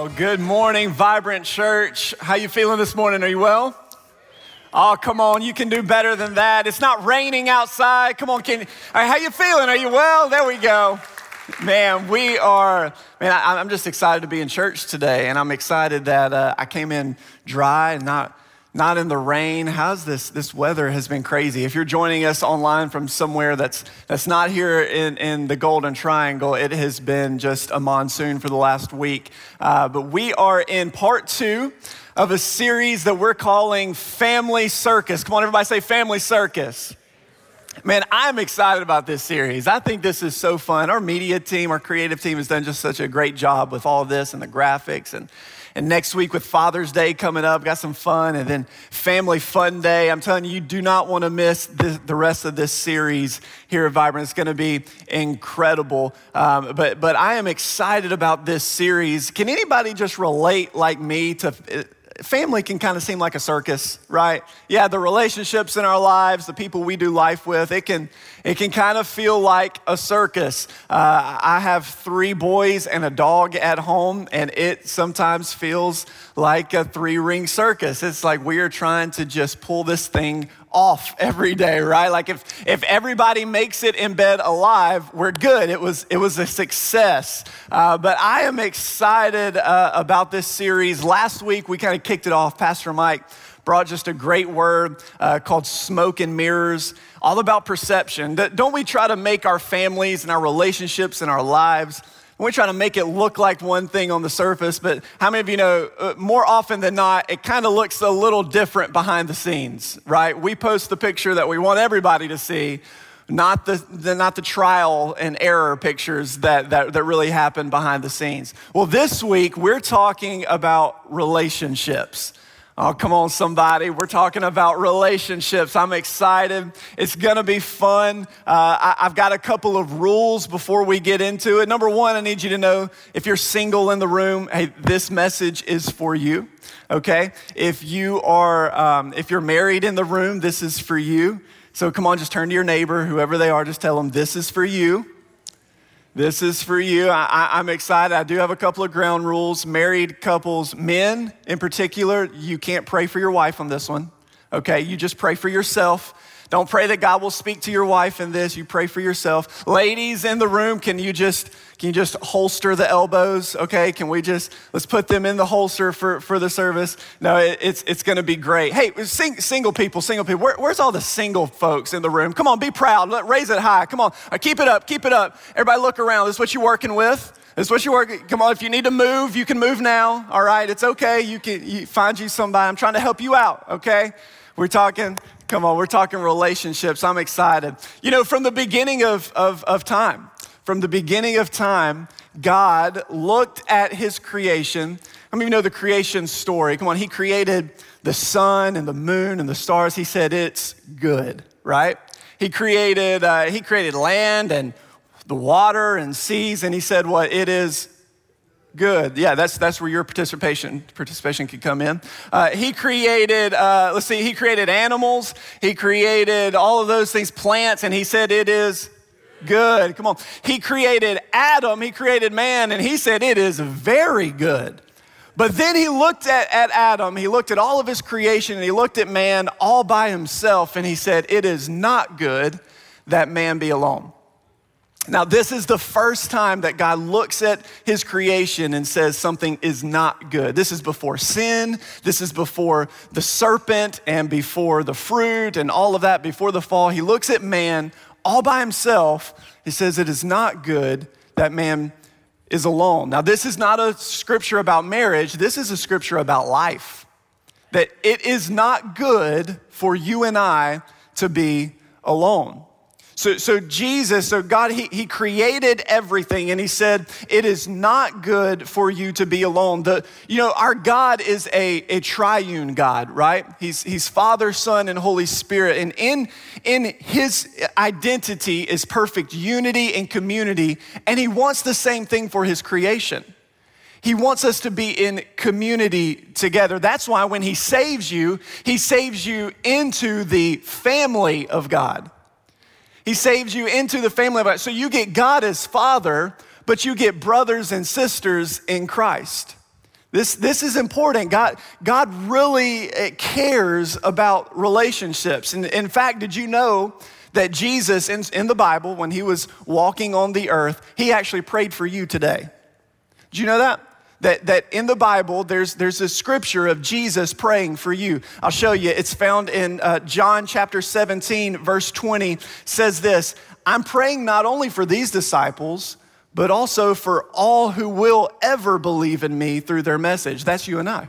Well, good morning, Vibrant Church. How you feeling this morning? Are you well? Oh, come on, you can do better than that. It's not raining outside. Come on, how you feeling? Are you well? There we go. Man, I'm just excited to be in church today, and I'm excited that I came in dry and not in the rain. How's this weather has been crazy. If you're joining us online from somewhere that's not here in the Golden Triangle, it has been just a monsoon for the last week. But we are in part two of a series that we're calling Family Circus. Come on, everybody say Family Circus. Man, I'm excited about this series. I think this is so fun. Our media team, our creative team has done just such a great job with all this and the graphics. And next week with Father's Day coming up, got some fun, and then Family Fun Day. I'm telling you, you do not want to miss the rest of this series here at Vibrant. It's going to be incredible. But I am excited about this series. Can anybody just relate like me to family can kind of seem like a circus, right? Yeah, the relationships in our lives, the people we do life with, it can kind of feel like a circus. I have three boys and a dog at home, and it sometimes feels like a three-ring circus. It's like we are trying to just pull this thing off every day, right? Like if everybody makes it in bed alive, we're good. It was a success. But I am excited about this series. Last week, we kind of kicked it off. Pastor Mike brought just a great word called smoke and mirrors, all about perception. Don't we try to make our families and our relationships and our lives, we try to make it look like one thing on the surface, but how many of you know, more often than not, it kind of looks a little different behind the scenes, right? We post the picture that we want everybody to see, not the trial and error pictures that really happen behind the scenes. Well, this week, we're talking about relationships. Oh, come on, somebody. We're talking about relationships. I'm excited. It's going to be fun. I've got a couple of rules before we get into it. Number one, I need you to know if you're single in the room, hey, this message is for you, okay? If you're married in the room, this is for you. So come on, just turn to your neighbor, whoever they are, just tell them this is for you. This is for you. I'm excited. I do have a couple of ground rules. Married couples, men in particular, you can't pray for your wife on this one, okay? You just pray for yourself. Don't pray that God will speak to your wife in this. You pray for yourself. Ladies in the room, can you just holster the elbows, okay? Let's put them in the holster for the service. No, it's going to be great. Hey, single people. Where's all the single folks in the room? Come on, be proud. Raise it high. Come on, keep it up. Everybody look around. This is what you're working with. Come on, if you need to move, you can move now, all right? It's okay. You find you somebody. I'm trying to help you out, okay? We're talking relationships. I'm excited. You know, from the beginning of time, God looked at his creation. I mean, you know the creation story. Come on, he created the sun and the moon and the stars. He said, it's good, right? He created land and the water and seas, and he said, what? It is good. Yeah, that's where your participation could come in. He created animals. He created all of those things, plants, and he said it is good. Come on. He created Adam. He created man, and he said it is very good. But then he looked at Adam. He looked at all of his creation, and he looked at man all by himself, and he said it is not good that man be alone. Now, this is the first time that God looks at his creation and says something is not good. This is before sin. This is before the serpent and before the fruit and all of that, before the fall. He looks at man all by himself. He says it is not good that man is alone. Now, this is not a scripture about marriage. This is a scripture about life, that it is not good for you and I to be alone. So God, he created everything, and he said, it is not good for you to be alone. Our God is a triune God, right? He's Father, Son, and Holy Spirit. And in his identity is perfect unity and community, and he wants the same thing for his creation. He wants us to be in community together. That's why when he saves you into the family of God. He saves you into the family of God. So you get God as Father, but you get brothers and sisters in Christ. This is important. God really cares about relationships. And in fact, did you know that Jesus in the Bible, when he was walking on the earth, he actually prayed for you today? Did you know that? That in the Bible, there's this scripture of Jesus praying for you. I'll show you. It's found in John chapter 17, verse 20, says this: I'm praying not only for these disciples, but also for all who will ever believe in me through their message. That's you and I.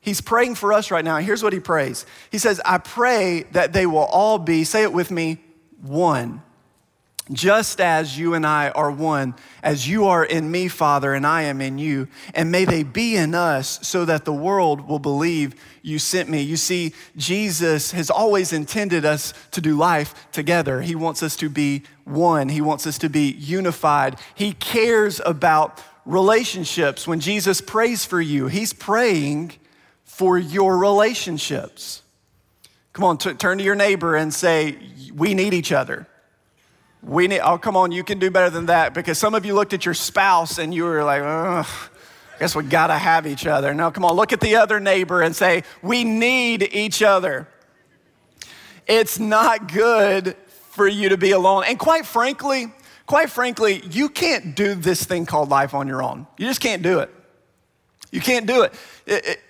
He's praying for us right now. Here's what he prays. He says, I pray that they will all be, say it with me, one. Just as you and I are one, as you are in me, Father, and I am in you, and may they be in us so that the world will believe you sent me. You see, Jesus has always intended us to do life together. He wants us to be one. He wants us to be unified. He cares about relationships. When Jesus prays for you, he's praying for your relationships. Come on, turn to your neighbor and say, we need each other. Oh, come on, you can do better than that, because some of you looked at your spouse and you were like, ugh, I guess we gotta have each other. Now, come on, look at the other neighbor and say, we need each other. It's not good for you to be alone. And quite frankly, you can't do this thing called life on your own. You just can't do it. You can't do it.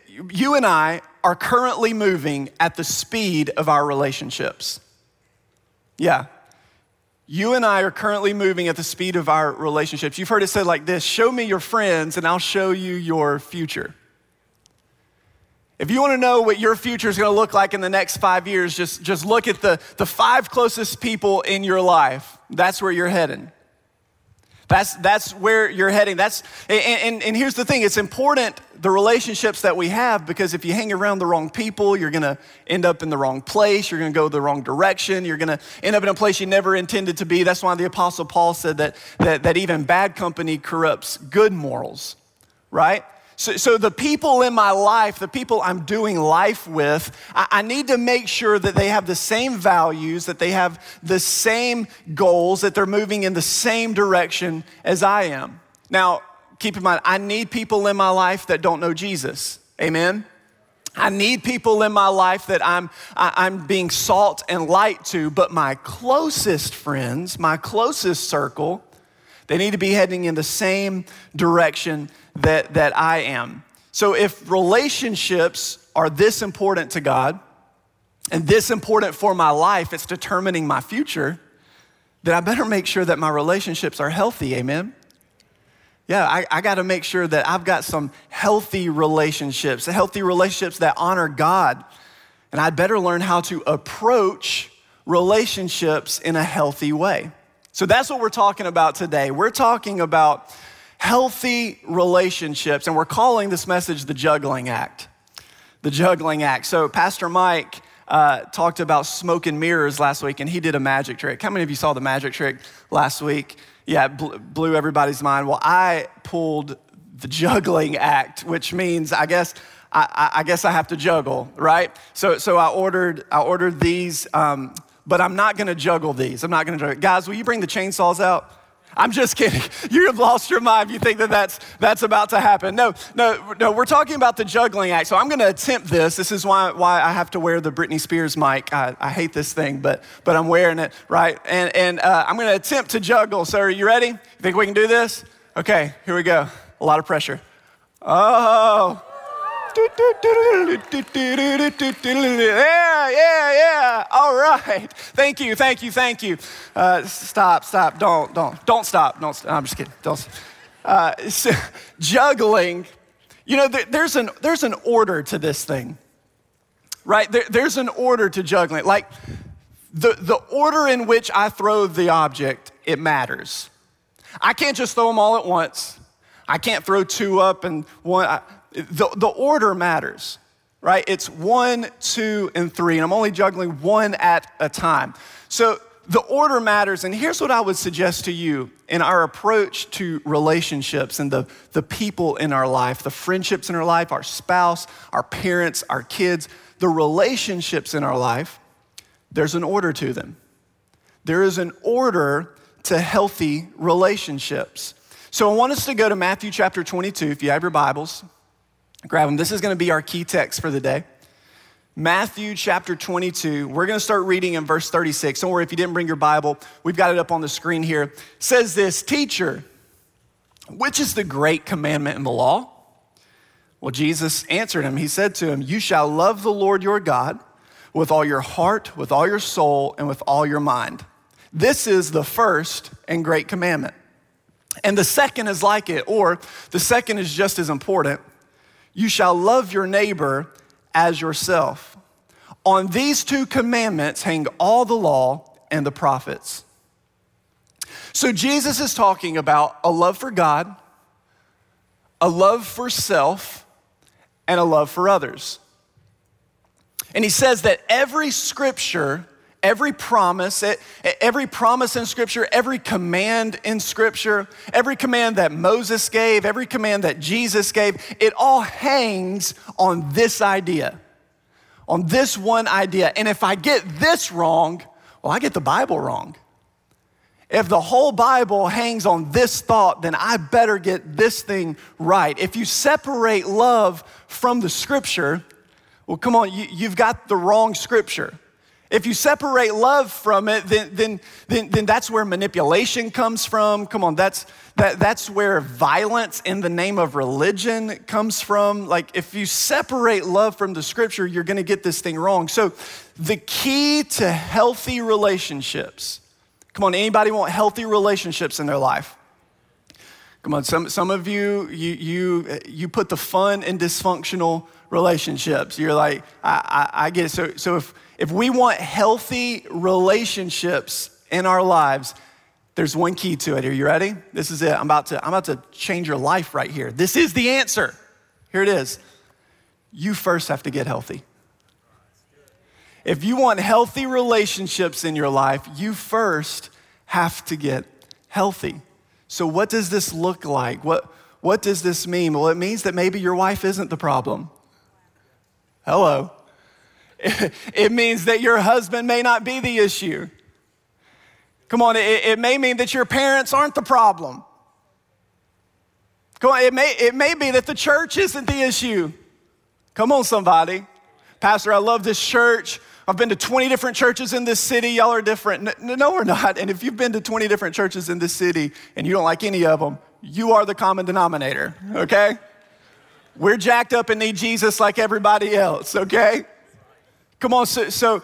You and I are currently moving at the speed of our relationships. Yeah. You and I are currently moving at the speed of our relationships. You've heard it said like this: show me your friends and I'll show you your future. If you want to know what your future is going to look like in the next 5 years, just look at the five closest people in your life. That's where you're heading. That's where you're heading. And here's the thing. It's important, the relationships that we have, because if you hang around the wrong people, you're going to end up in the wrong place. You're going to go the wrong direction. You're going to end up in a place you never intended to be. That's why the Apostle Paul said that even bad company corrupts good morals, right? So the people in my life, the people I'm doing life with, I need to make sure that they have the same values, that they have the same goals, that they're moving in the same direction as I am. Now, keep in mind, I need people in my life that don't know Jesus. Amen? I need people in my life that I'm being salt and light to, but my closest friends, my closest circle, they need to be heading in the same direction that I am. So if relationships are this important to God and this important for my life, it's determining my future, then I better make sure that my relationships are healthy, amen? Yeah, I gotta make sure that I've got some healthy relationships that honor God. And I better learn how to approach relationships in a healthy way. So that's what we're talking about today. We're talking about healthy relationships, and we're calling this message the juggling act. The juggling act. So Pastor Mike talked about smoke and mirrors last week, and he did a magic trick. How many of you saw the magic trick last week? Yeah, it blew everybody's mind. Well, I pulled the juggling act, which means I guess I have to juggle, right? So I ordered these. But I'm not gonna juggle these. I'm not gonna juggle. Guys, will you bring the chainsaws out? I'm just kidding. You have lost your mind. You think that's about to happen. No, we're talking about the juggling act. So I'm gonna attempt this. This is why I have to wear the Britney Spears mic. I hate this thing, but I'm wearing it, right? And I'm gonna attempt to juggle. So are you ready? You think we can do this? Okay, here we go. A lot of pressure. Oh. Yeah. All right. Thank you. Stop. Don't stop. Don't stop. I'm just kidding. Don't. So, juggling. You know, there's an order to this thing, right? There's an order to juggling. Like the order in which I throw the object, it matters. I can't just throw them all at once. I can't throw two up and one. The order matters, right? It's 1, 2, and 3, and I'm only juggling one at a time. So the order matters, and here's what I would suggest to you in our approach to relationships and the people in our life, the friendships in our life, our spouse, our parents, our kids, the relationships in our life, there's an order to them. There is an order to healthy relationships. So I want us to go to Matthew chapter 22, if you have your Bibles. Grab them. This is going to be our key text for the day. Matthew chapter 22, we're going to start reading in verse 36. Don't worry if you didn't bring your Bible. We've got it up on the screen here. It says this, "Teacher, which is the great commandment in the law?" Well, Jesus answered him. He said to him, "You shall love the Lord your God with all your heart, with all your soul, and with all your mind. This is the first and great commandment. And the second is like it, or the second is just as important. You shall love your neighbor as yourself. On these two commandments hang all the law and the prophets." So Jesus is talking about a love for God, a love for self, and a love for others. And he says that every scripture, every promise in scripture, every command in scripture, every command that Moses gave, every command that Jesus gave, it all hangs on this idea, on this one idea. And if I get this wrong, well, I get the Bible wrong. If the whole Bible hangs on this thought, then I better get this thing right. If you separate love from the scripture, well, come on, you've got the wrong scripture. If you separate love from it, then that's where manipulation comes from. Come on, that's where violence in the name of religion comes from. Like, if you separate love from the scripture, you're gonna get this thing wrong. So the key to healthy relationships, come on, anybody want healthy relationships in their life? Come on, some of you put the fun in dysfunctional relationships. You're like, I get it. So if we want healthy relationships in our lives, there's one key to it. Are you ready? This is it. I'm about to change your life right here. This is the answer. Here it is. You first have to get healthy. If you want healthy relationships in your life, you first have to get healthy. So what does this look like? What does this mean? Well, it means that maybe your wife isn't the problem. Hello. It means that your husband may not be the issue. Come on, it may mean that your parents aren't the problem. Come on, it may be that the church isn't the issue. Come on, somebody. Pastor, I love this church. I've been to 20 different churches in this city. Y'all are different. No, we're not. And if you've been to 20 different churches in this city and you don't like any of them, you are the common denominator, okay? We're jacked up and need Jesus like everybody else, okay? Come on, so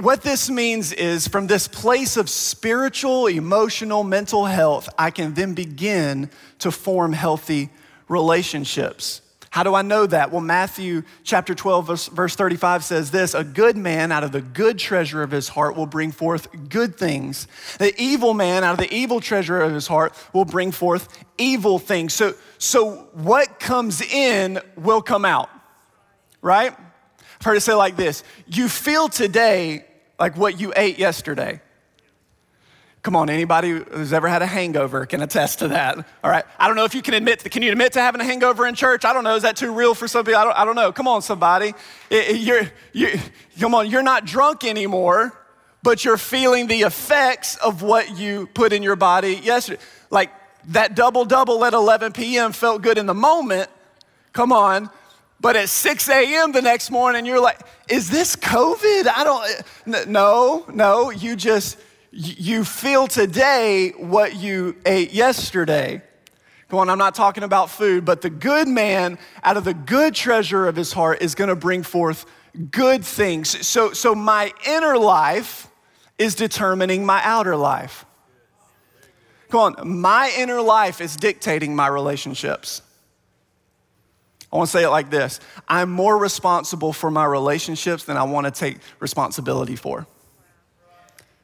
what this means is from this place of spiritual, emotional, mental health, I can then begin to form healthy relationships. How do I know that? Well, Matthew chapter 12, verse 35 says this, "A good man out of the good treasure of his heart will bring forth good things. The evil man out of the evil treasure of his heart will bring forth evil things." So what comes in will come out, right? I've heard it say like this, you feel today like what you ate yesterday. Come on, anybody who's ever had a hangover can attest to that, all right? I don't know if you can you admit to having a hangover in church? I don't know, is that too real for some people? I don't know, come on, somebody. You're not drunk anymore, but you're feeling the effects of what you put in your body yesterday. Like that double-double at 11 p.m. felt good in the moment, come on. But at 6 a.m. the next morning, you're like, is this COVID? No, you feel today what you ate yesterday. Come on, I'm not talking about food, but the good man out of the good treasure of his heart is gonna bring forth good things. So my inner life is determining my outer life. Come on, my inner life is dictating my relationships. I wanna say it like this, I'm more responsible for my relationships than I wanna take responsibility for.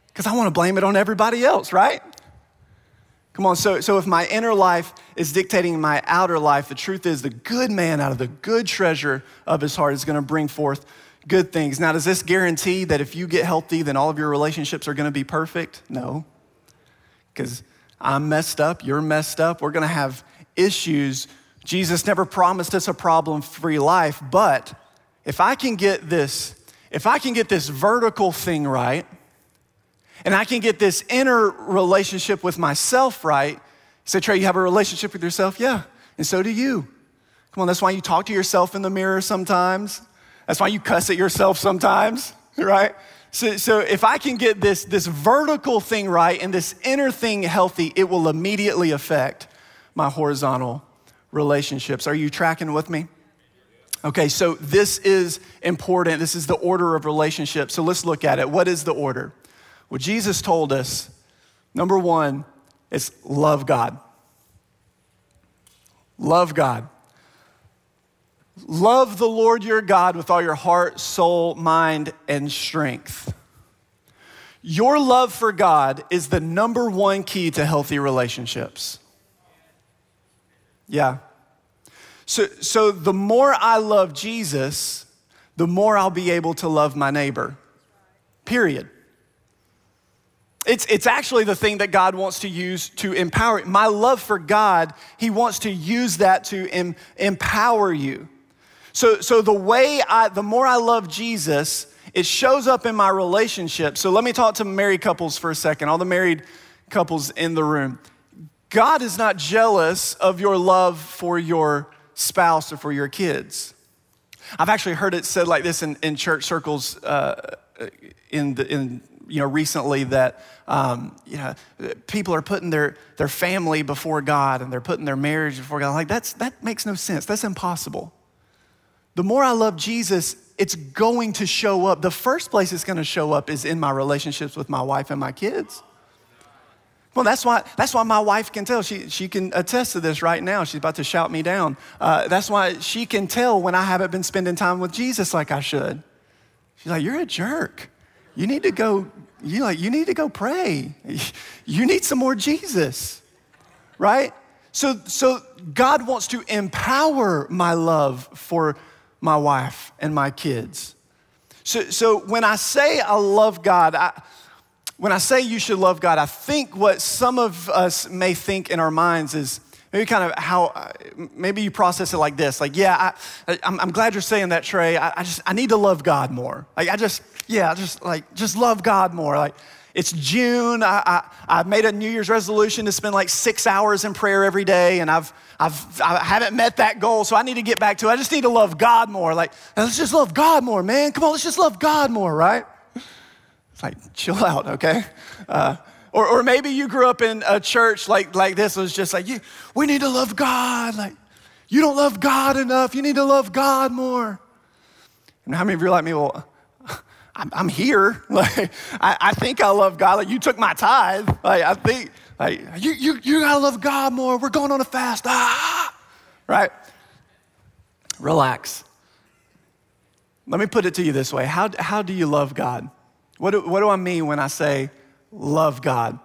Because I wanna blame it on everybody else, right? Come on, so if my inner life is dictating my outer life, the truth is the good man out of the good treasure of his heart is gonna bring forth good things. Now, does this guarantee that if you get healthy, then all of your relationships are gonna be perfect? No, because I'm messed up, you're messed up, we're gonna have issues. Jesus never promised us a problem-free life, but if I can get this vertical thing right, and I can get this inner relationship with myself right, say, Trey, you have a relationship with yourself? Yeah, and so do you. Come on, that's why you talk to yourself in the mirror sometimes. That's why you cuss at yourself sometimes, right? So if I can get this vertical thing right and this inner thing healthy, it will immediately affect my horizontal relationships. Are you tracking with me? Okay, so this is important. This is the order of relationships. So let's look at it. What is the order? Well, Jesus told us, number one, it's love God. Love God. Love the Lord your God with all your heart, soul, mind, and strength. Your love for God is the number one key to healthy relationships. Yeah. So the more I love Jesus, the more I'll be able to love my neighbor. Period. It's actually the thing that God wants to use to empower you. My love for God, he wants to use that to empower you. So the more I love Jesus, it shows up in my relationship. So let me talk to married couples for a second, all the married couples in the room. God is not jealous of your love for your spouse or for your kids. I've actually heard it said like this in church circles recently that, people are putting their family before God and they're putting their marriage before God. Like that makes no sense. That's impossible. The more I love Jesus, it's going to show up. The first place it's going to show up is in my relationships with my wife and my kids. Well, that's why my wife can tell. She can attest to this right now. She's about to shout me down. That's why she can tell when I haven't been spending time with Jesus like I should. She's like, "You're a jerk. You need to go. You need to go pray. You need some more Jesus," right? So God wants to empower my love for my wife and my kids. So when I say I love God, when I say you should love God, I think what some of us may think in our minds is maybe kind of how, maybe you process it like this. Like, yeah, I'm glad you're saying that, Trey. I need to love God more. Like, I just love God more. Like, it's June. I made a New Year's resolution to spend like 6 hours in prayer every day. And I haven't met that goal. So I need to get back to it. I just need to love God more. Like, let's just love God more, man. Come on, let's just love God more, right? It's like, chill out, okay? Or maybe you grew up in a church like this. It was just like, we need to love God. Like, you don't love God enough. You need to love God more. And how many of you are like me? Well, I'm here. Like, I think I love God. Like, you took my tithe. Like, I think, like, you gotta love God more. We're going on a fast. Right? Relax. Let me put it to you this way. How do you love God? What do I mean when I say love God?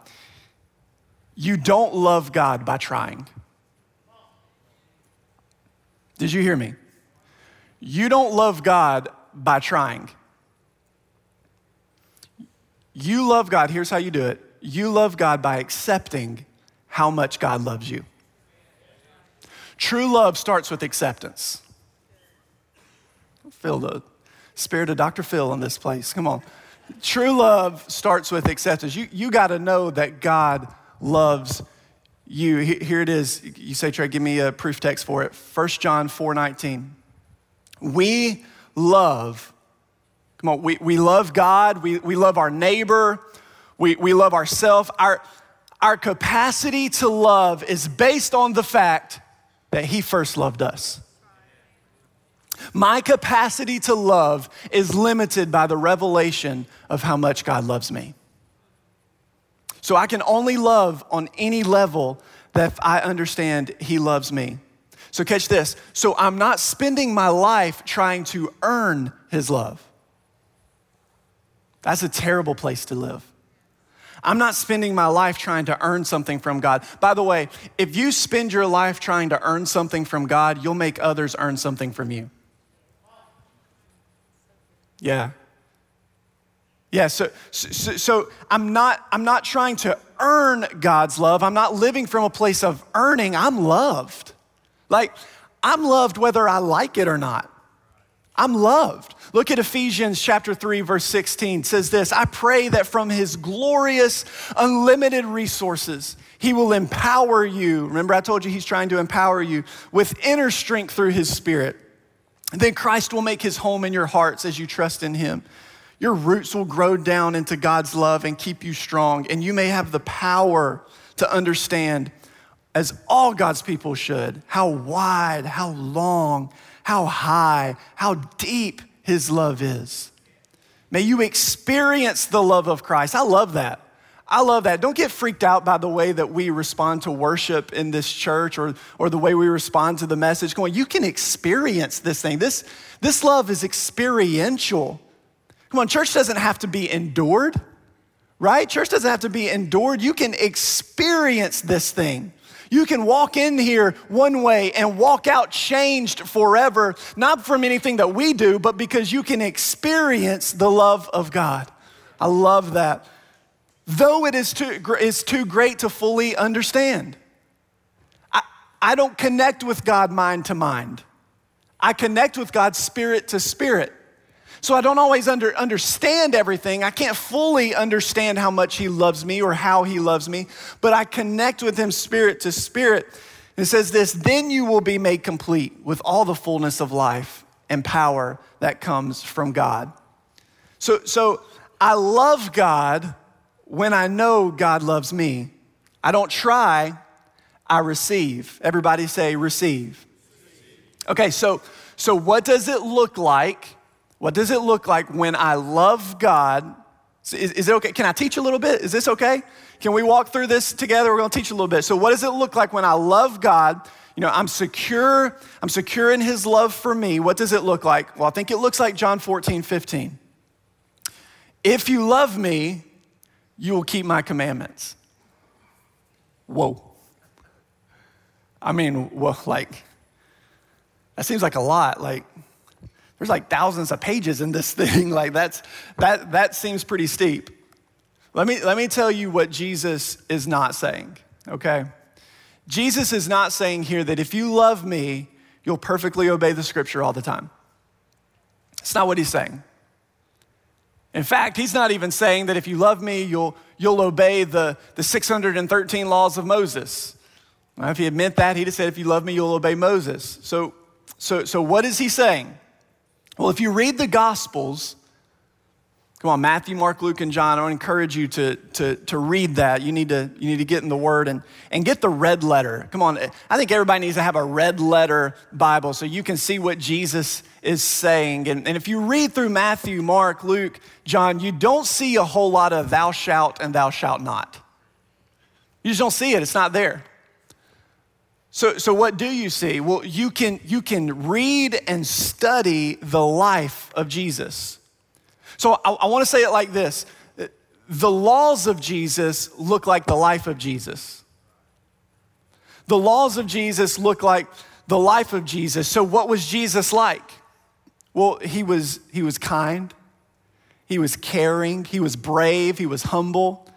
You don't love God by trying. Did you hear me? You don't love God by trying. You love God, here's how you do it. You love God by accepting how much God loves you. True love starts with acceptance. Feel the spirit of Dr. Phil in this place, come on. True love starts with acceptance. You got to know that God loves you. Here it is. You say, Trey, give me a proof text for it. 1 John 4:19. We love, come on, we love God. We love our neighbor. We love ourselves. Our capacity to love is based on the fact that he first loved us. My capacity to love is limited by the revelation of how much God loves me. So I can only love on any level that I understand he loves me. So catch this. So I'm not spending my life trying to earn his love. That's a terrible place to live. I'm not spending my life trying to earn something from God. By the way, if you spend your life trying to earn something from God, you'll make others earn something from you. Yeah. So I'm not trying to earn God's love. I'm not living from a place of earning. I'm loved. Like, I'm loved whether I like it or not. I'm loved. Look at Ephesians chapter 3, verse 16. It says this, I pray that from his glorious, unlimited resources, he will empower you. Remember, I told you he's trying to empower you with inner strength through his Spirit. And then Christ will make his home in your hearts as you trust in him. Your roots will grow down into God's love and keep you strong. And you may have the power to understand, as all God's people should, how wide, how long, how high, how deep his love is. May you experience the love of Christ. I love that. I love that. Don't get freaked out by the way that we respond to worship in this church or the way we respond to the message. Come on, you can experience this thing. This love is experiential. Come on, church doesn't have to be endured, right? Church doesn't have to be endured. You can experience this thing. You can walk in here one way and walk out changed forever, not from anything that we do, but because you can experience the love of God. I love that. Though it is too great to fully understand. I don't connect with God mind to mind. I connect with God spirit to spirit. So I don't always understand everything. I can't fully understand how much he loves me or how he loves me, but I connect with him spirit to spirit. And it says this, then you will be made complete with all the fullness of life and power that comes from God. So I love God when I know God loves me. I don't try, I receive. Everybody say receive. Okay, so what does it look like? What does it look like when I love God? Is it okay? Can I teach a little bit? Is this okay? Can we walk through this together? We're gonna teach a little bit. So what does it look like when I love God? You know, I'm secure in his love for me. What does it look like? Well, I think it looks like John 14:15. If you love me, you will keep my commandments. Whoa. I mean, well, like, that seems like a lot. Like, there's like thousands of pages in this thing. Like that seems pretty steep. Let me tell you what Jesus is not saying, okay? Jesus is not saying here that if you love me, you'll perfectly obey the scripture all the time. It's not what he's saying. In fact, he's not even saying that if you love me, you'll obey the 613 laws of Moses. Well, if he had meant that, he'd have said, if you love me, you'll obey Moses. So what is he saying? Well, if you read the Gospels, come on, Matthew, Mark, Luke, and John, I want to encourage you to read that. You need to get in the Word and get the red letter. Come on, I think everybody needs to have a red letter Bible so you can see what Jesus is saying. And if you read through Matthew, Mark, Luke, John, you don't see a whole lot of thou shalt and thou shalt not. You just don't see it, it's not there. So what do you see? Well, you can read and study the life of Jesus. So I wanna say it like this. The laws of Jesus look like the life of Jesus. The laws of Jesus look like the life of Jesus. So what was Jesus like? Well, he was kind, he was caring, he was brave, he was humble,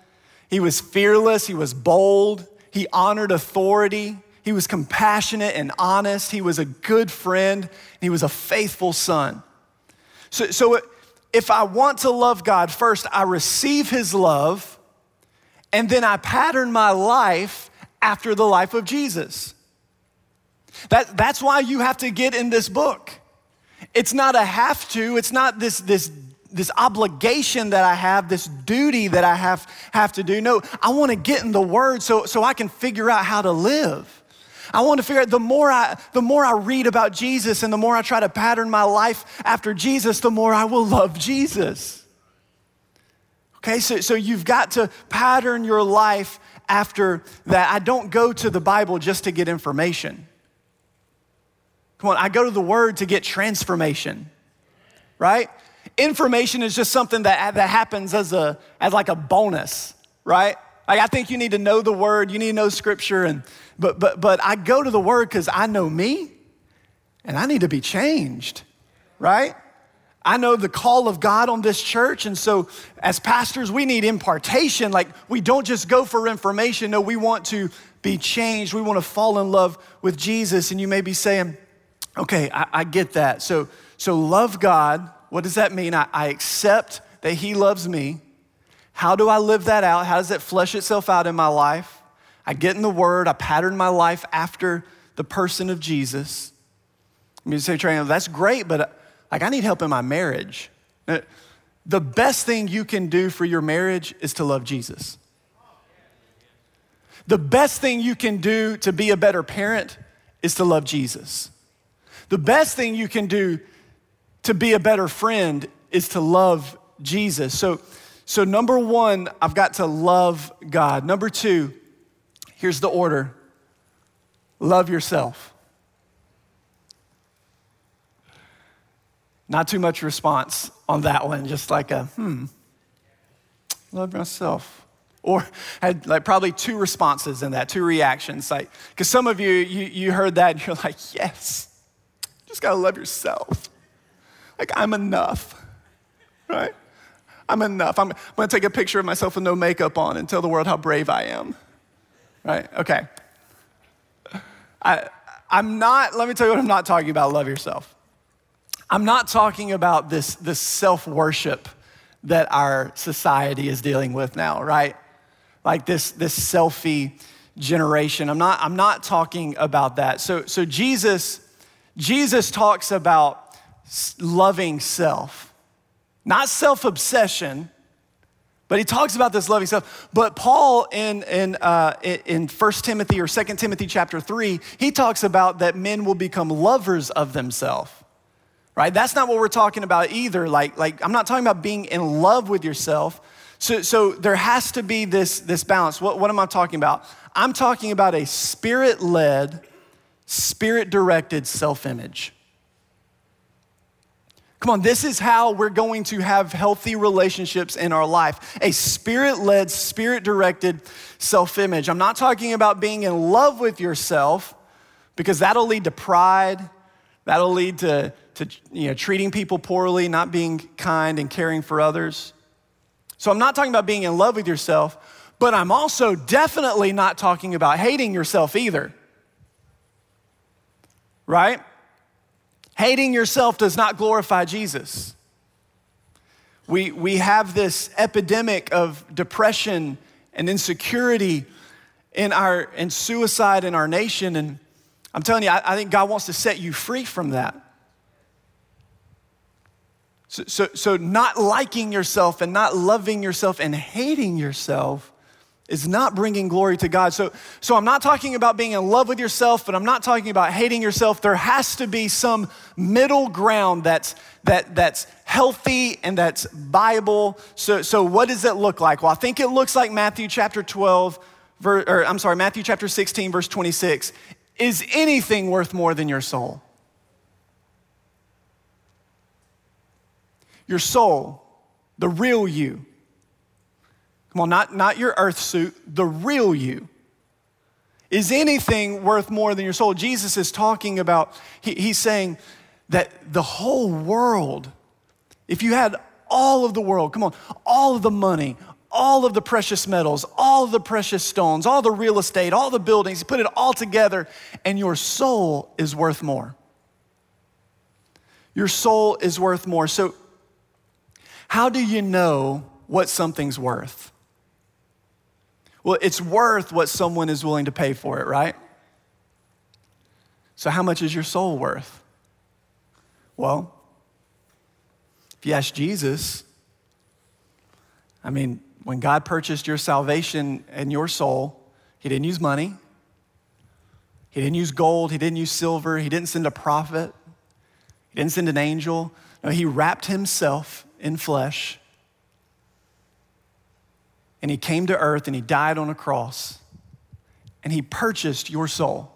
he was fearless, he was bold, he honored authority. He was compassionate and honest. He was a good friend. He was a faithful son. So if I want to love God, first I receive his love, and then I pattern my life after the life of Jesus. That's why you have to get in this book. It's not a have to. It's not this obligation that I have, this duty that I have to do. No, I want to get in the Word so I can figure out how to live. I want to figure out, the more I read about Jesus and the more I try to pattern my life after Jesus, the more I will love Jesus. Okay, so you've got to pattern your life after that. I don't go to the Bible just to get information. Come on, I go to the Word to get transformation, right? Information is just something that happens as like a bonus, right? Like, I think you need to know the Word, you need to know Scripture, but I go to the Word because I know me, and I need to be changed, right? I know the call of God on this church, and so as pastors, we need impartation. Like, we don't just go for information. No, we want to be changed. We want to fall in love with Jesus. And you may be saying, okay, I get that. So love God, What does that mean? I accept that he loves me. How do I live that out? How does that flesh itself out in my life? I get in the word, I pattern my life after the person of Jesus. You say, Trey, that's great, but I need help in my marriage. The best thing you can do for your marriage is to love Jesus. The best thing you can do to be a better parent is to love Jesus. The best thing you can do to be a better friend is to love Jesus. So number one, I've got to love God. Number two, here's the order. Love yourself. Not too much response on that one, just like love myself. Or had probably two responses in that, two reactions. Because some of you heard that and you're like, yes, just gotta love yourself. I'm enough, right? I'm enough. I'm gonna take a picture of myself with no makeup on and tell the world how brave I am, right? Okay. Let me tell you what I'm not talking about, love yourself. I'm not talking about this self-worship that our society is dealing with now, right? Like this selfie generation. I'm not talking about that. So Jesus talks about loving self. Not self-obsession, but he talks about this loving self. But Paul in 1 Timothy or 2 Timothy chapter 3, he talks about that men will become lovers of themselves. Right? That's not what we're talking about either. I'm not talking about being in love with yourself. So there has to be this balance. What am I talking about? I'm talking about a spirit-led, spirit-directed self-image. Come on, this is how we're going to have healthy relationships in our life. A spirit-led, spirit-directed self-image. I'm not talking about being in love with yourself, because that'll lead to pride. That'll lead to treating people poorly, not being kind and caring for others. So I'm not talking about being in love with yourself, but I'm also definitely not talking about hating yourself either, right? Hating yourself does not glorify Jesus. We have this epidemic of depression and insecurity and suicide in our nation, and I'm telling you, I think God wants to set you free from that. So not liking yourself and not loving yourself and hating yourself is not bringing glory to God. So I'm not talking about being in love with yourself, but I'm not talking about hating yourself. There has to be some middle ground that's healthy and that's Bible. So what does it look like? Well, I think it looks like Matthew chapter 16, verse 26. Is anything worth more than your soul? Your soul, the real you. Come on, not your earth suit, the real you. Is anything worth more than your soul? Jesus is talking about, he's saying that the whole world, if you had all of the world, come on, all of the money, all of the precious metals, all of the precious stones, all the real estate, all the buildings, you put it all together and your soul is worth more. Your soul is worth more. So how do you know what something's worth? Well, it's worth what someone is willing to pay for it, right? So how much is your soul worth? Well, if you ask Jesus, when God purchased your salvation and your soul, he didn't use money. He didn't use gold. He didn't use silver. He didn't send a prophet. He didn't send an angel. No, he wrapped himself in flesh. And he came to earth and he died on a cross and he purchased your soul.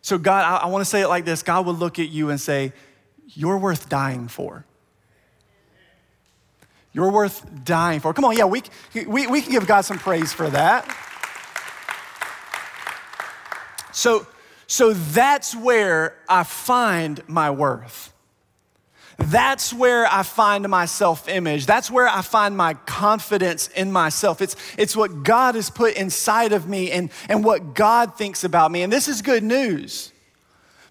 So God, I wanna say it like this. God would look at you and say, you're worth dying for. You're worth dying for. Come on, yeah, we can give God some praise for that. So that's where I find my worth. That's where I find my self-image. That's where I find my confidence in myself. It's what God has put inside of me and what God thinks about me. And this is good news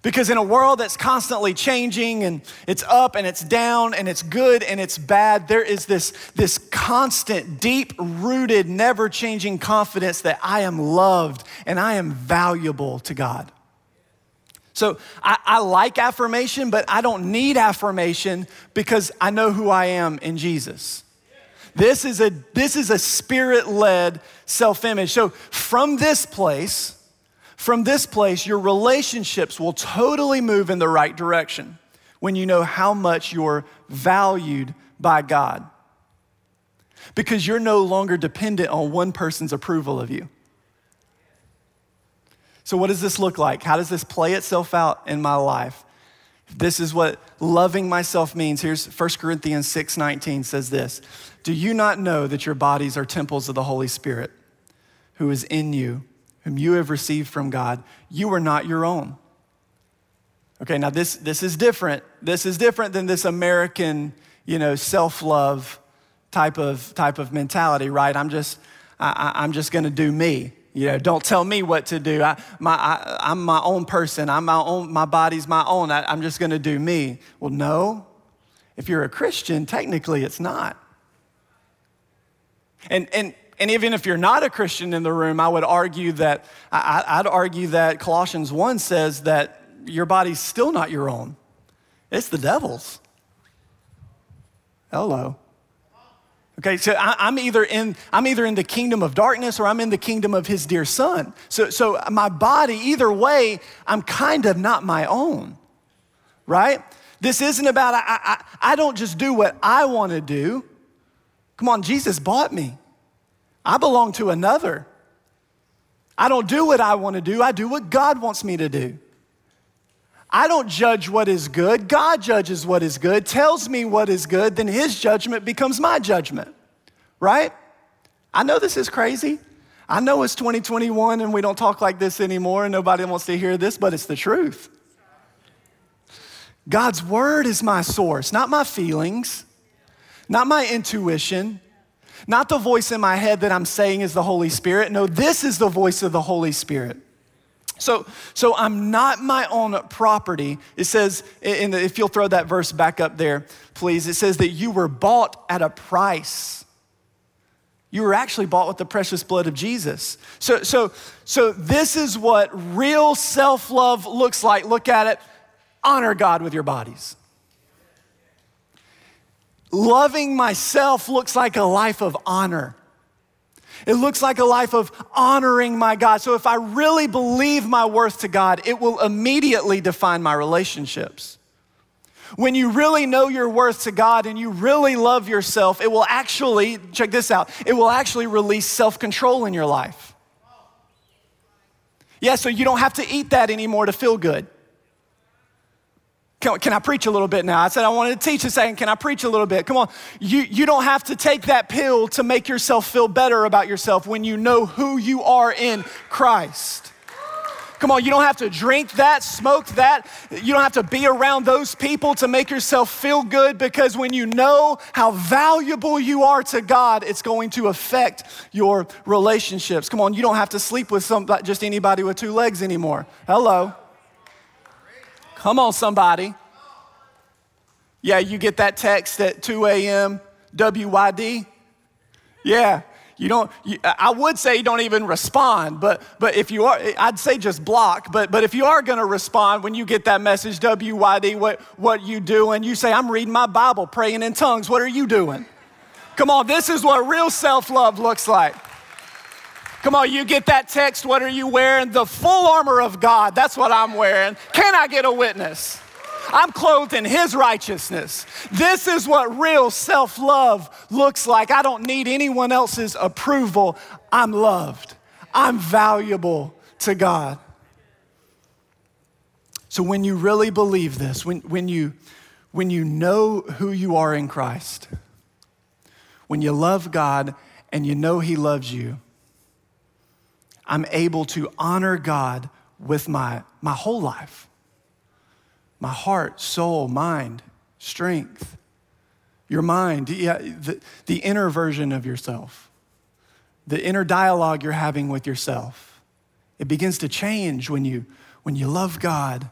Because in a world that's constantly changing and it's up and it's down and it's good and it's bad, there is this constant, deep-rooted, never-changing confidence that I am loved and I am valuable to God. So I like affirmation, but I don't need affirmation because I know who I am in Jesus. This is a spirit-led self-image. So from this place, your relationships will totally move in the right direction when you know how much you're valued by God. Because you're no longer dependent on one person's approval of you. So what does this look like? How does this play itself out in my life? This is what loving myself means. Here's 1 Corinthians 6:19 says this. Do you not know that your bodies are temples of the Holy Spirit who is in you, whom you have received from God? You are not your own. Okay, now this is different. This is different than this American, self-love type of mentality, right? I'm just gonna do me. Don't tell me what to do. I'm my own person. My body's my own. I'm just gonna do me. Well, no, if you're a Christian, technically it's not. And even if you're not a Christian in the room, I would argue that, Colossians 1 says that your body's still not your own. It's the devil's. Hello. Okay, so I'm either in the kingdom of darkness or I'm in the kingdom of his dear son. So my body, either way, I'm kind of not my own, right? This isn't about, I don't just do what I want to do. Come on, Jesus bought me. I belong to another. I don't do what I want to do. I do what God wants me to do. I don't judge what is good. God judges what is good, tells me what is good, then his judgment becomes my judgment, right? I know this is crazy. I know it's 2021 and we don't talk like this anymore and nobody wants to hear this, but it's the truth. God's word is my source, not my feelings, not my intuition, not the voice in my head that I'm saying is the Holy Spirit. No, this is the voice of the Holy Spirit. So I'm not my own property. It says, if you'll throw that verse back up there, please. It says that you were bought at a price. You were actually bought with the precious blood of Jesus. So this is what real self-love looks like. Look at it. Honor God with your bodies. Loving myself looks like a life of honor. It looks like a life of honoring my God. So if I really believe my worth to God, it will immediately define my relationships. When you really know your worth to God and you really love yourself, it will actually, check this out, it will actually release self-control in your life. Yeah, so you don't have to eat that anymore to feel good. Can I preach a little bit now? I said I wanted to teach a second. Can I preach a little bit? Come on. You don't have to take that pill to make yourself feel better about yourself when you know who you are in Christ. Come on. You don't have to drink that, smoke that. You don't have to be around those people to make yourself feel good, because when you know how valuable you are to God, it's going to affect your relationships. Come on. You don't have to sleep with just anybody with two legs anymore. Hello. Come on, somebody. Yeah, you get that text at 2 a.m. WYD. Yeah, I would say you don't even respond, but if you are, I'd say just block. But if you are gonna respond when you get that message, WYD, what you doing? You say, I'm reading my Bible, praying in tongues. What are you doing? Come on, this is what real self-love looks like. Come on, you get that text, what are you wearing? The full armor of God, that's what I'm wearing. Can I get a witness? I'm clothed in his righteousness. This is what real self-love looks like. I don't need anyone else's approval. I'm loved. I'm valuable to God. So when you really believe this, when you know who you are in Christ, when you love God and you know he loves you, I'm able to honor God with my whole life, my heart, soul, mind, strength, your mind, the inner version of yourself, the inner dialogue you're having with yourself. It begins to change when you love God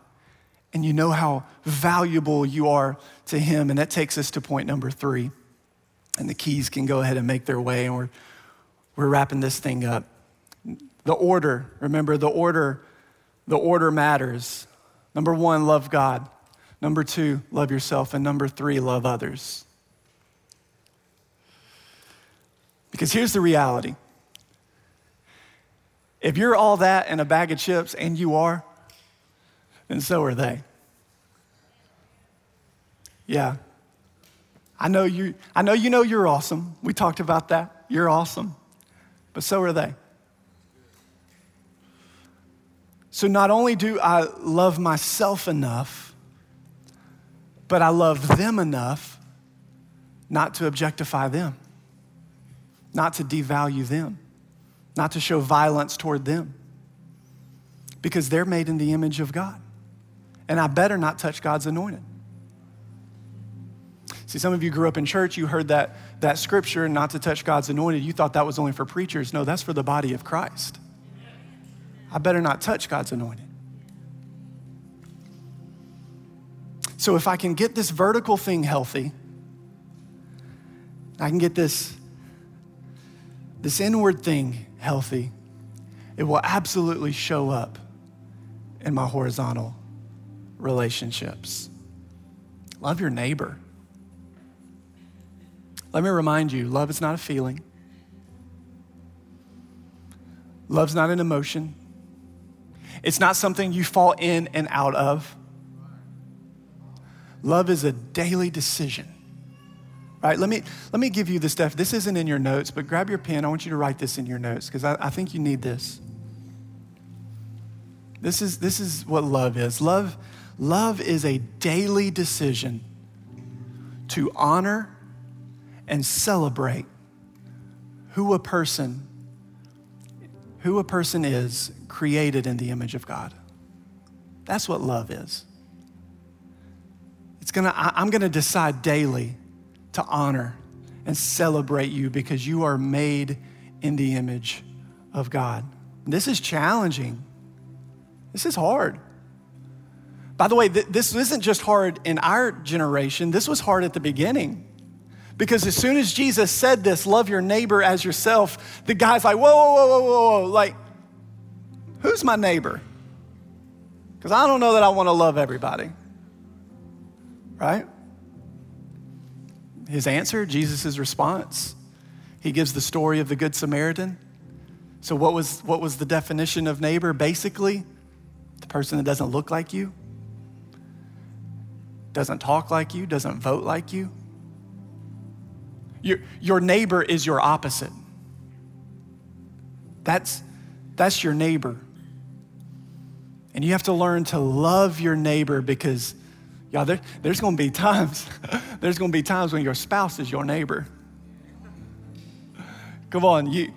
and you know how valuable you are to him. And that takes us to point number 3. And the keys can go ahead and make their way. And we're wrapping this thing up. The order, remember the order matters. Number 1, love God. Number 2, love yourself. And number 3, love others. Because here's the reality. If you're all that and a bag of chips, and you are, then so are they. Yeah. I know you know you're awesome. We talked about that. You're awesome. But so are they. So not only do I love myself enough, but I love them enough not to objectify them, not to devalue them, not to show violence toward them, because they're made in the image of God. And I better not touch God's anointed. See, some of you grew up in church, you heard that scripture, not to touch God's anointed. You thought that was only for preachers. No, that's for the body of Christ. I better not touch God's anointed. So if I can get this vertical thing healthy, I can get this inward thing healthy, it will absolutely show up in my horizontal relationships. Love your neighbor. Let me remind you, love is not a feeling. Love's not an emotion. It's not something you fall in and out of. Love is a daily decision. All right, let me give you this stuff. This isn't in your notes, but grab your pen. I want you to write this in your notes because I think you need this. This is what love is. Love is a daily decision to honor and celebrate who a person is, created in the image of God. That's what love is. I'm gonna decide daily to honor and celebrate you because you are made in the image of God. And this is challenging. This is hard. By the way, this isn't just hard in our generation. This was hard at the beginning because as soon as Jesus said this, love your neighbor as yourself, the guy's like, whoa. Like, who's my neighbor? Because I don't know that I want to love everybody, right? His answer, Jesus' response. He gives the story of the Good Samaritan. So what was the definition of neighbor? Basically, the person that doesn't look like you, doesn't talk like you, doesn't vote like you. Your neighbor is your opposite. That's your neighbor. And you have to learn to love your neighbor because y'all, there's gonna be times, when your spouse is your neighbor. Come on,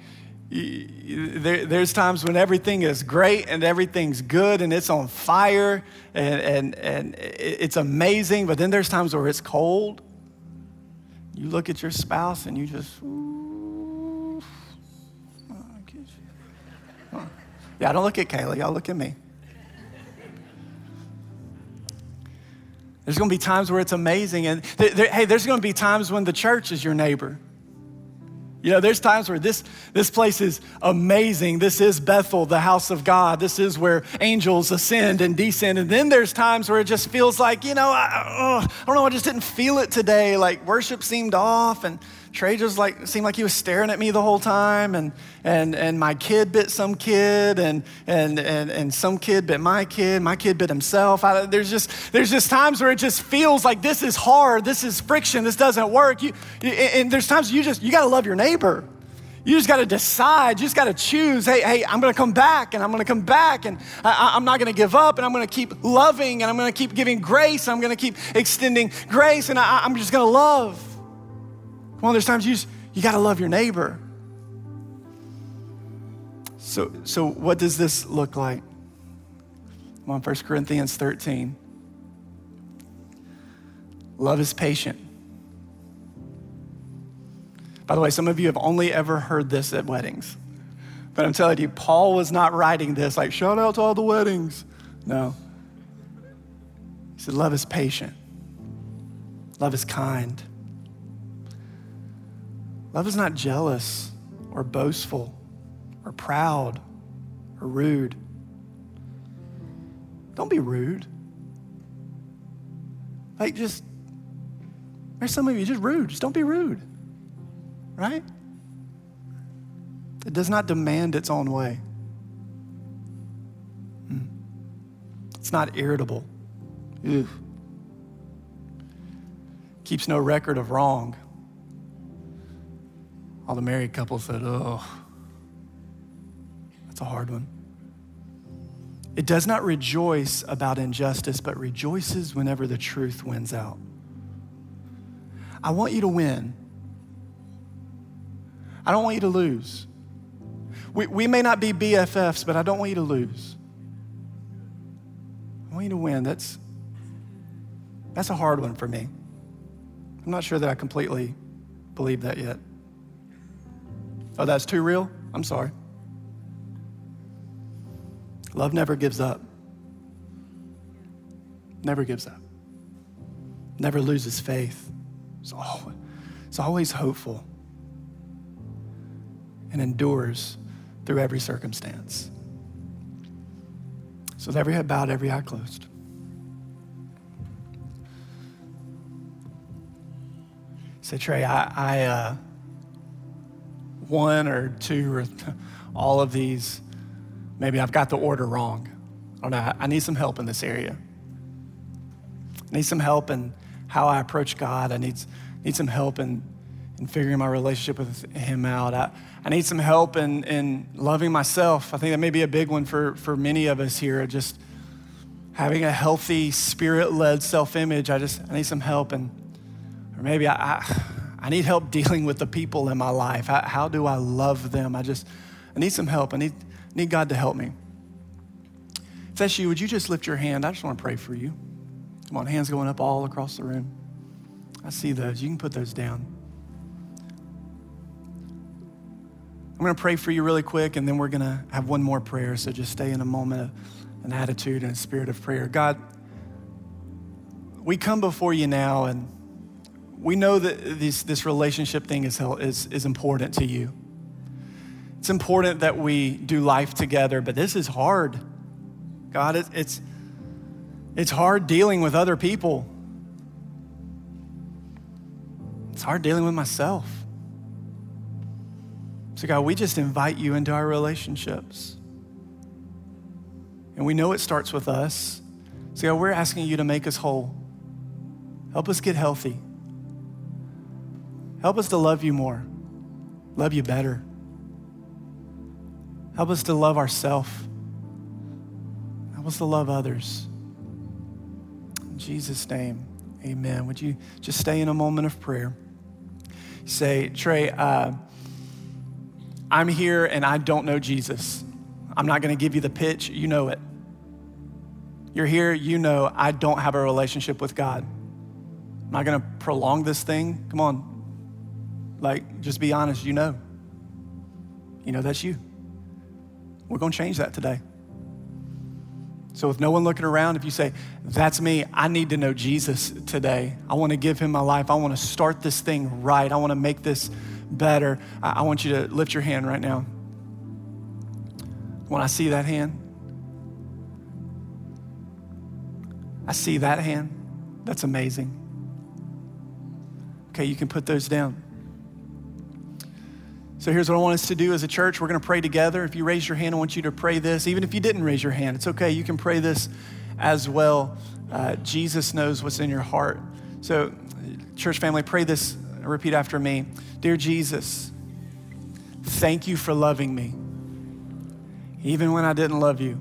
there's times when everything is great and everything's good and it's on fire and it's amazing, but then there's times where it's cold. You look at your spouse and you just, ooh. Yeah, don't look at Kayla, y'all look at me. There's gonna be times where it's amazing. And there's gonna be times when the church is your neighbor. You know, there's times where this place is amazing. This is Bethel, the house of God. This is where angels ascend and descend. And then there's times where it just feels like, you know, I don't know, I just didn't feel it today. Like worship seemed off and Trey just seemed like he was staring at me the whole time, and my kid bit some kid, and some kid bit my kid bit himself. There's just times where it just feels like this is hard, this is friction, this doesn't work. And there's times you gotta love your neighbor. You just gotta decide, you just gotta choose, hey, I'm gonna come back, and and I'm not gonna give up, and I'm gonna keep loving, and I'm gonna keep giving grace, and I'm gonna keep extending grace, and I'm just gonna love. Well, there's times you gotta love your neighbor. So what does this look like? I'm on 1 Corinthians 13. Love is patient. By the way, some of you have only ever heard this at weddings, but I'm telling you, Paul was not writing this like, shout out to all the weddings. No. He said, love is patient. Love is kind. Love is not jealous or boastful or proud or rude. Don't be rude. Like just, there's some of you just rude. Just don't be rude, right? It does not demand its own way. It's not irritable. Ugh. Keeps no record of wrong. All the married couples said, oh, that's a hard one. It does not rejoice about injustice, but rejoices whenever the truth wins out. I want you to win. I don't want you to lose. We may not be BFFs, but I don't want you to lose. I want you to win. That's a hard one for me. I'm not sure that I completely believe that yet. Oh, that's too real? I'm sorry. Love never gives up. Never gives up. Never loses faith. It's always hopeful and endures through every circumstance. So with every head bowed, every eye closed. Say, Trey, I one or two or all of these, maybe I've got the order wrong. I don't know, I need some help in this area. I need some help in how I approach God. I need some help in figuring my relationship with him out. I need some help in loving myself. I think that may be a big one for many of us here, just having a healthy spirit-led self-image. I need some help, and or maybe I need help dealing with the people in my life. How do I love them? I need some help. I need God to help me. If that's you, would you just lift your hand? I just want to pray for you. Come on, hands going up all across the room. I see those. You can put those down. I'm going to pray for you really quick, and then we're going to have one more prayer. So just stay in a moment of an attitude and a spirit of prayer. God, we come before you now, and we know that this relationship thing is important to you. It's important that we do life together, but this is hard. God, it's hard dealing with other people. It's hard dealing with myself. So God, we just invite you into our relationships. And we know it starts with us. So God, we're asking you to make us whole. Help us get healthy. Help us to love you more, love you better. Help us to love ourselves. Help us to love others. In Jesus' name, amen. Would you just stay in a moment of prayer? Say, Trey, I'm here and I don't know Jesus. I'm not gonna give you the pitch, you know it. You're here, you know I don't have a relationship with God. I'm not gonna prolong this thing. Come on, just be honest, you know. You know that's you. We're gonna change that today. So with no one looking around, if you say, that's me, I need to know Jesus today. I wanna give him my life. I wanna start this thing right. I wanna make this better. I want you to lift your hand right now. When I see that hand, that's amazing. Okay, you can put those down. So here's what I want us to do as a church. We're gonna pray together. If you raise your hand, I want you to pray this. Even if you didn't raise your hand, it's okay. You can pray this as well. Jesus knows what's in your heart. So church family, pray this, repeat after me. Dear Jesus, thank you for loving me, even when I didn't love you.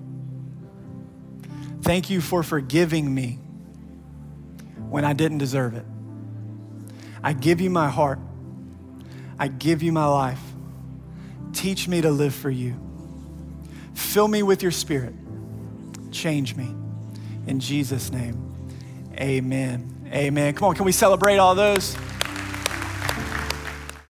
Thank you for forgiving me when I didn't deserve it. I give you my heart. I give you my life. Teach me to live for you. Fill me with your spirit. Change me. In Jesus' name, amen. Amen. Come on, can we celebrate all those?